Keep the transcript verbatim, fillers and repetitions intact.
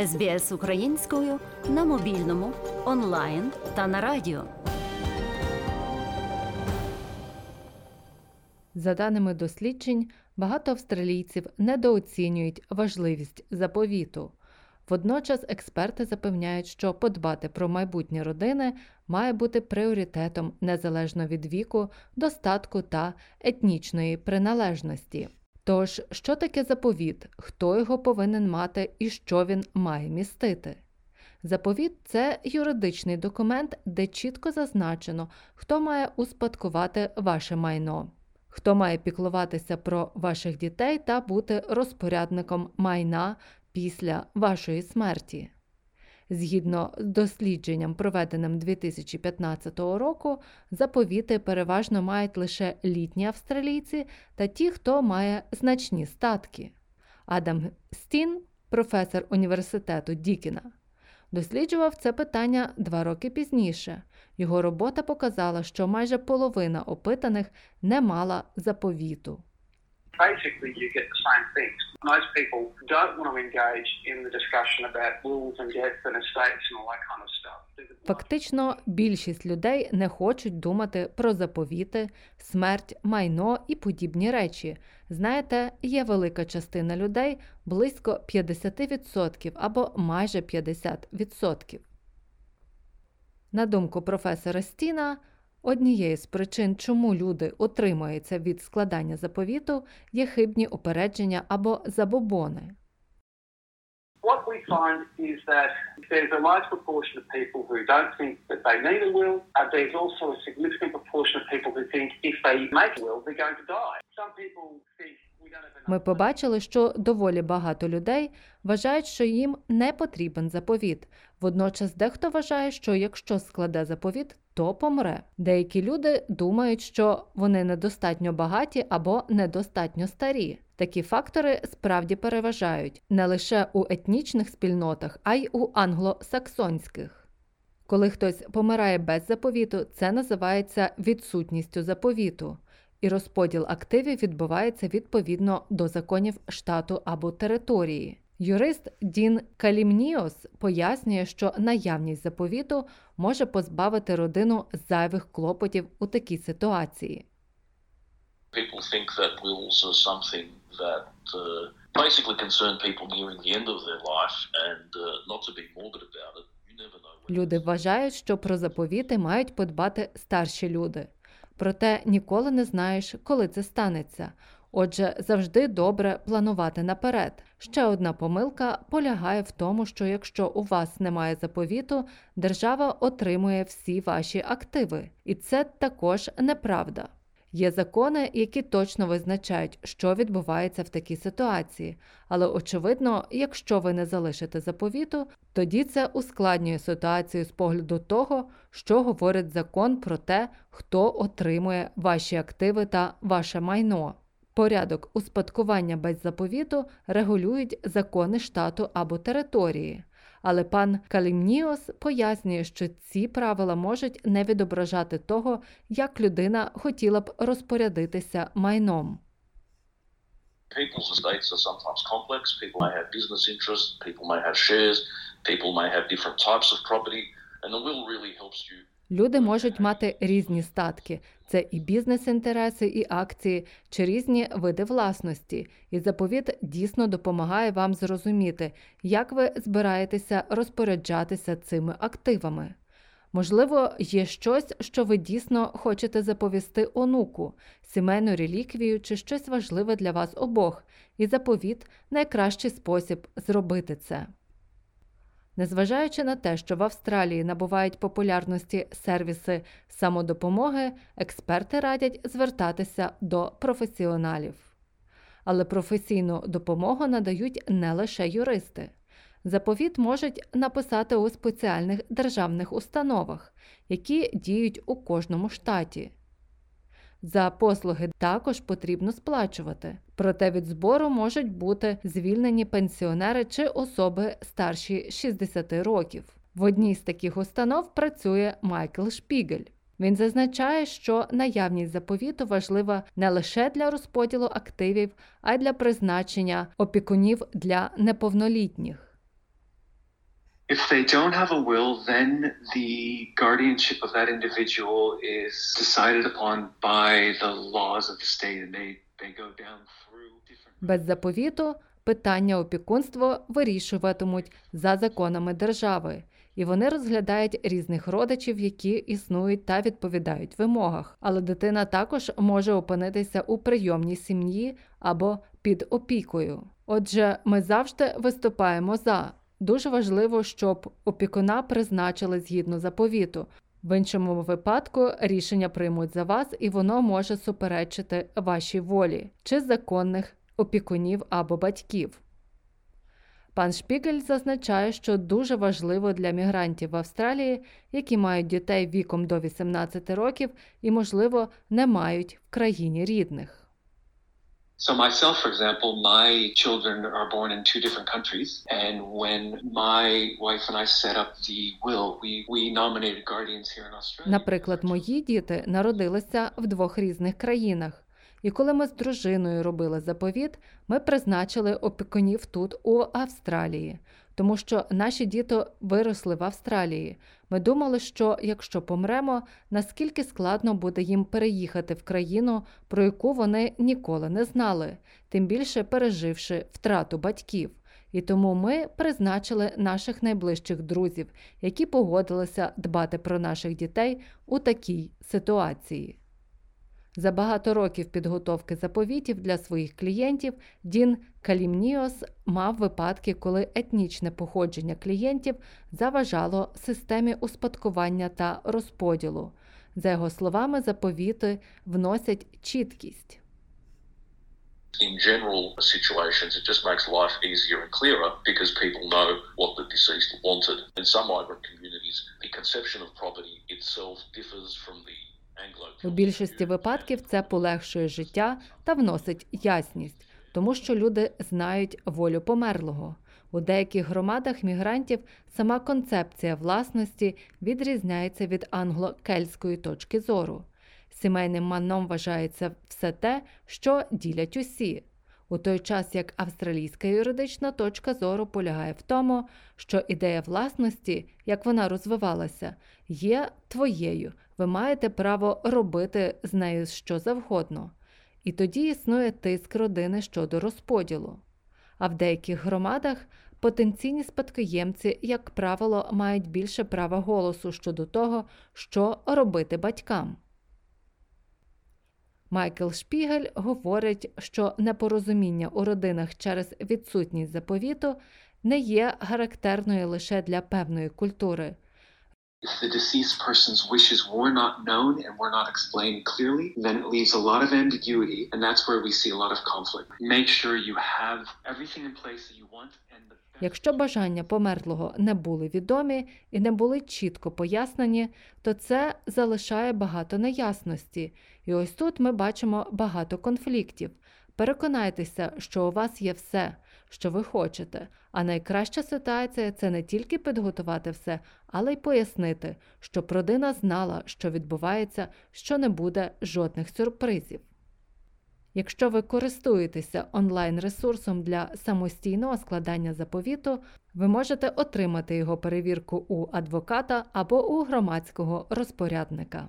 ес бі ес українською на мобільному, онлайн та на радіо. За даними досліджень, багато австралійців недооцінюють важливість заповіту. Водночас експерти запевняють, що подбати про майбутні родини має бути пріоритетом незалежно від віку, достатку та етнічної приналежності. Тож, що таке заповіт, хто його повинен мати і що він має містити? Заповіт – це юридичний документ, де чітко зазначено, хто має успадкувати ваше майно, хто має піклуватися про ваших дітей та бути розпорядником майна після вашої смерті. Згідно з дослідженням, проведеним дві тисячі п'ятнадцятого року, заповіти переважно мають лише літні австралійці та ті, хто має значні статки. Адам Стін, професор університету Дікіна, досліджував це питання два роки пізніше. Його робота показала, що майже половина опитаних не мала заповіту. Basically, you get the same things. Most people don't want to engage in the discussion about wills and deaths and estates and all that kind of stuff. Фактично, більшість людей не хочуть думати про заповіти, смерть, майно і подібні речі. Знаєте, є велика частина людей, близько п'ятдесят відсотків або майже п'ятдесят відсотків. На думку професора Стіна, однією з причин, чому люди утримуються від складання заповіту, є хибні упередження або забобони. What we find is that there's a large proportion of people who don't think that they need a will, and there's also a significant proportion of people who think if they make a will, they're going to die. Some people think we don't have enough. Ми побачили, що доволі багато людей вважають, що їм не потрібен заповіт. Водночас дехто вважає, що якщо складе заповіт, то помре. Деякі люди думають, що вони недостатньо багаті або недостатньо старі. Такі фактори справді переважають не лише у етнічних спільнотах, а й у англосаксонських. Коли хтось помирає без заповіту, це називається відсутністю заповіту, і розподіл активів відбувається відповідно до законів штату або території. Юрист Дін Калімніос пояснює, що наявність заповіту може позбавити родину зайвих клопотів у такій ситуації. People think that wills are something that uh, basically concern people nearing the end of their life and uh, not to be morbid about it. You never know. Люди вважають, що про заповіти мають подбати старші люди. Проте ніколи не знаєш, коли це станеться. Отже, завжди добре планувати наперед. Ще одна помилка полягає в тому, що якщо у вас немає заповіту, держава отримує всі ваші активи. І це також неправда. Є закони, які точно визначають, що відбувається в такій ситуації. Але, очевидно, якщо ви не залишите заповіту, тоді це ускладнює ситуацію з погляду того, що говорить закон про те, хто отримує ваші активи та ваше майно. Порядок успадкування без заповіту регулюють закони штату або території. Але пан Калімніос пояснює, що ці правила можуть не відображати того, як людина хотіла б розпорядитися майном. People's estates are sometimes complex. People may have business interests, people may have shares, people may have different types of property, and the will really helps you. Люди можуть мати різні статки. Це і бізнес-інтереси, і акції, чи різні види власності. І заповіт дійсно допомагає вам зрозуміти, як ви збираєтеся розпоряджатися цими активами. Можливо, є щось, що ви дійсно хочете заповісти онуку, сімейну реліквію чи щось важливе для вас обох. І заповіт – найкращий спосіб зробити це. Незважаючи на те, що в Австралії набувають популярності сервіси самодопомоги, експерти радять звертатися до професіоналів. Але професійну допомогу надають не лише юристи. Заповіт можуть написати у спеціальних державних установах, які діють у кожному штаті. За послуги також потрібно сплачувати. Проте від збору можуть бути звільнені пенсіонери чи особи старші шістдесяти років. В одній з таких установ працює Майкл Шпігель. Він зазначає, що наявність заповіту важлива не лише для розподілу активів, а й для призначення опікунів для неповнолітніх. If they don't have a will, then the guardianship of that individual is decided upon by the laws of the state, and they, they go down through different... Без заповіту питання опікунства вирішуватимуть за законами держави, і вони розглядають різних родичів, які існують та відповідають вимогах. Але дитина також може опинитися у прийомній сім'ї або під опікою. Отже, ми завжди виступаємо за. Дуже важливо, щоб опікуна призначили згідно заповіту. В іншому випадку рішення приймуть за вас, і воно може суперечити вашій волі чи законних опікунів або батьків. Пан Шпігель зазначає, що дуже важливо для мігрантів в Австралії, які мають дітей віком до вісімнадцяти років і, можливо, не мають в країні рідних. So myself, for example, my children are born in two different countries, and when my wife and I set up the will, we, we nominated guardians here in Australia. Наприклад, мої діти народилися в двох різних країнах, і коли ми з дружиною робили заповіт, ми призначили опікунів тут, у Австралії, тому що наші діти виросли в Австралії. Ми думали, що якщо помремо, наскільки складно буде їм переїхати в країну, про яку вони ніколи не знали, тим більше переживши втрату батьків. І тому ми призначили наших найближчих друзів, які погодилися дбати про наших дітей у такій ситуації. За багато років підготовки заповітів для своїх клієнтів Дін Калімніос мав випадки, коли етнічне походження клієнтів заважало системі успадкування та розподілу. За його словами, заповіти вносять чіткість. In general situations, it just makes life easier and clearer because people know what the deceased wanted. In some migrant communities, the conception of property itself differs from the... У більшості випадків це полегшує життя та вносить ясність, тому що люди знають волю померлого. У деяких громадах мігрантів сама концепція власності відрізняється від англо-кельтської точки зору. Сімейним майном вважається все те, що ділять усі. У той час, як австралійська юридична точка зору полягає в тому, що ідея власності, як вона розвивалася, є твоєю, ви маєте право робити з нею що завгодно. І тоді існує тиск родини щодо розподілу. А в деяких громадах потенційні спадкоємці, як правило, мають більше права голосу щодо того, що робити батькам. Майкл Шпігель говорить, що непорозуміння у родинах через відсутність заповіту не є характерною лише для певної культури. If the deceased person's wishes were not known and were not explained clearly, then it leaves a lot of ambiguity, and that's where we see a lot of conflict. Make sure you have everything in place that you want and the... Якщо бажання померлого не були відомі і не були чітко пояснені, то це залишає багато неясності. І ось тут ми бачимо багато конфліктів. Переконайтеся, що у вас є все, що ви хочете. А найкраща ситуація – це не тільки підготувати все, але й пояснити, щоб родина знала, що відбувається, що не буде жодних сюрпризів. Якщо ви користуєтеся онлайн-ресурсом для самостійного складання заповіту, ви можете отримати його перевірку у адвоката або у громадського розпорядника.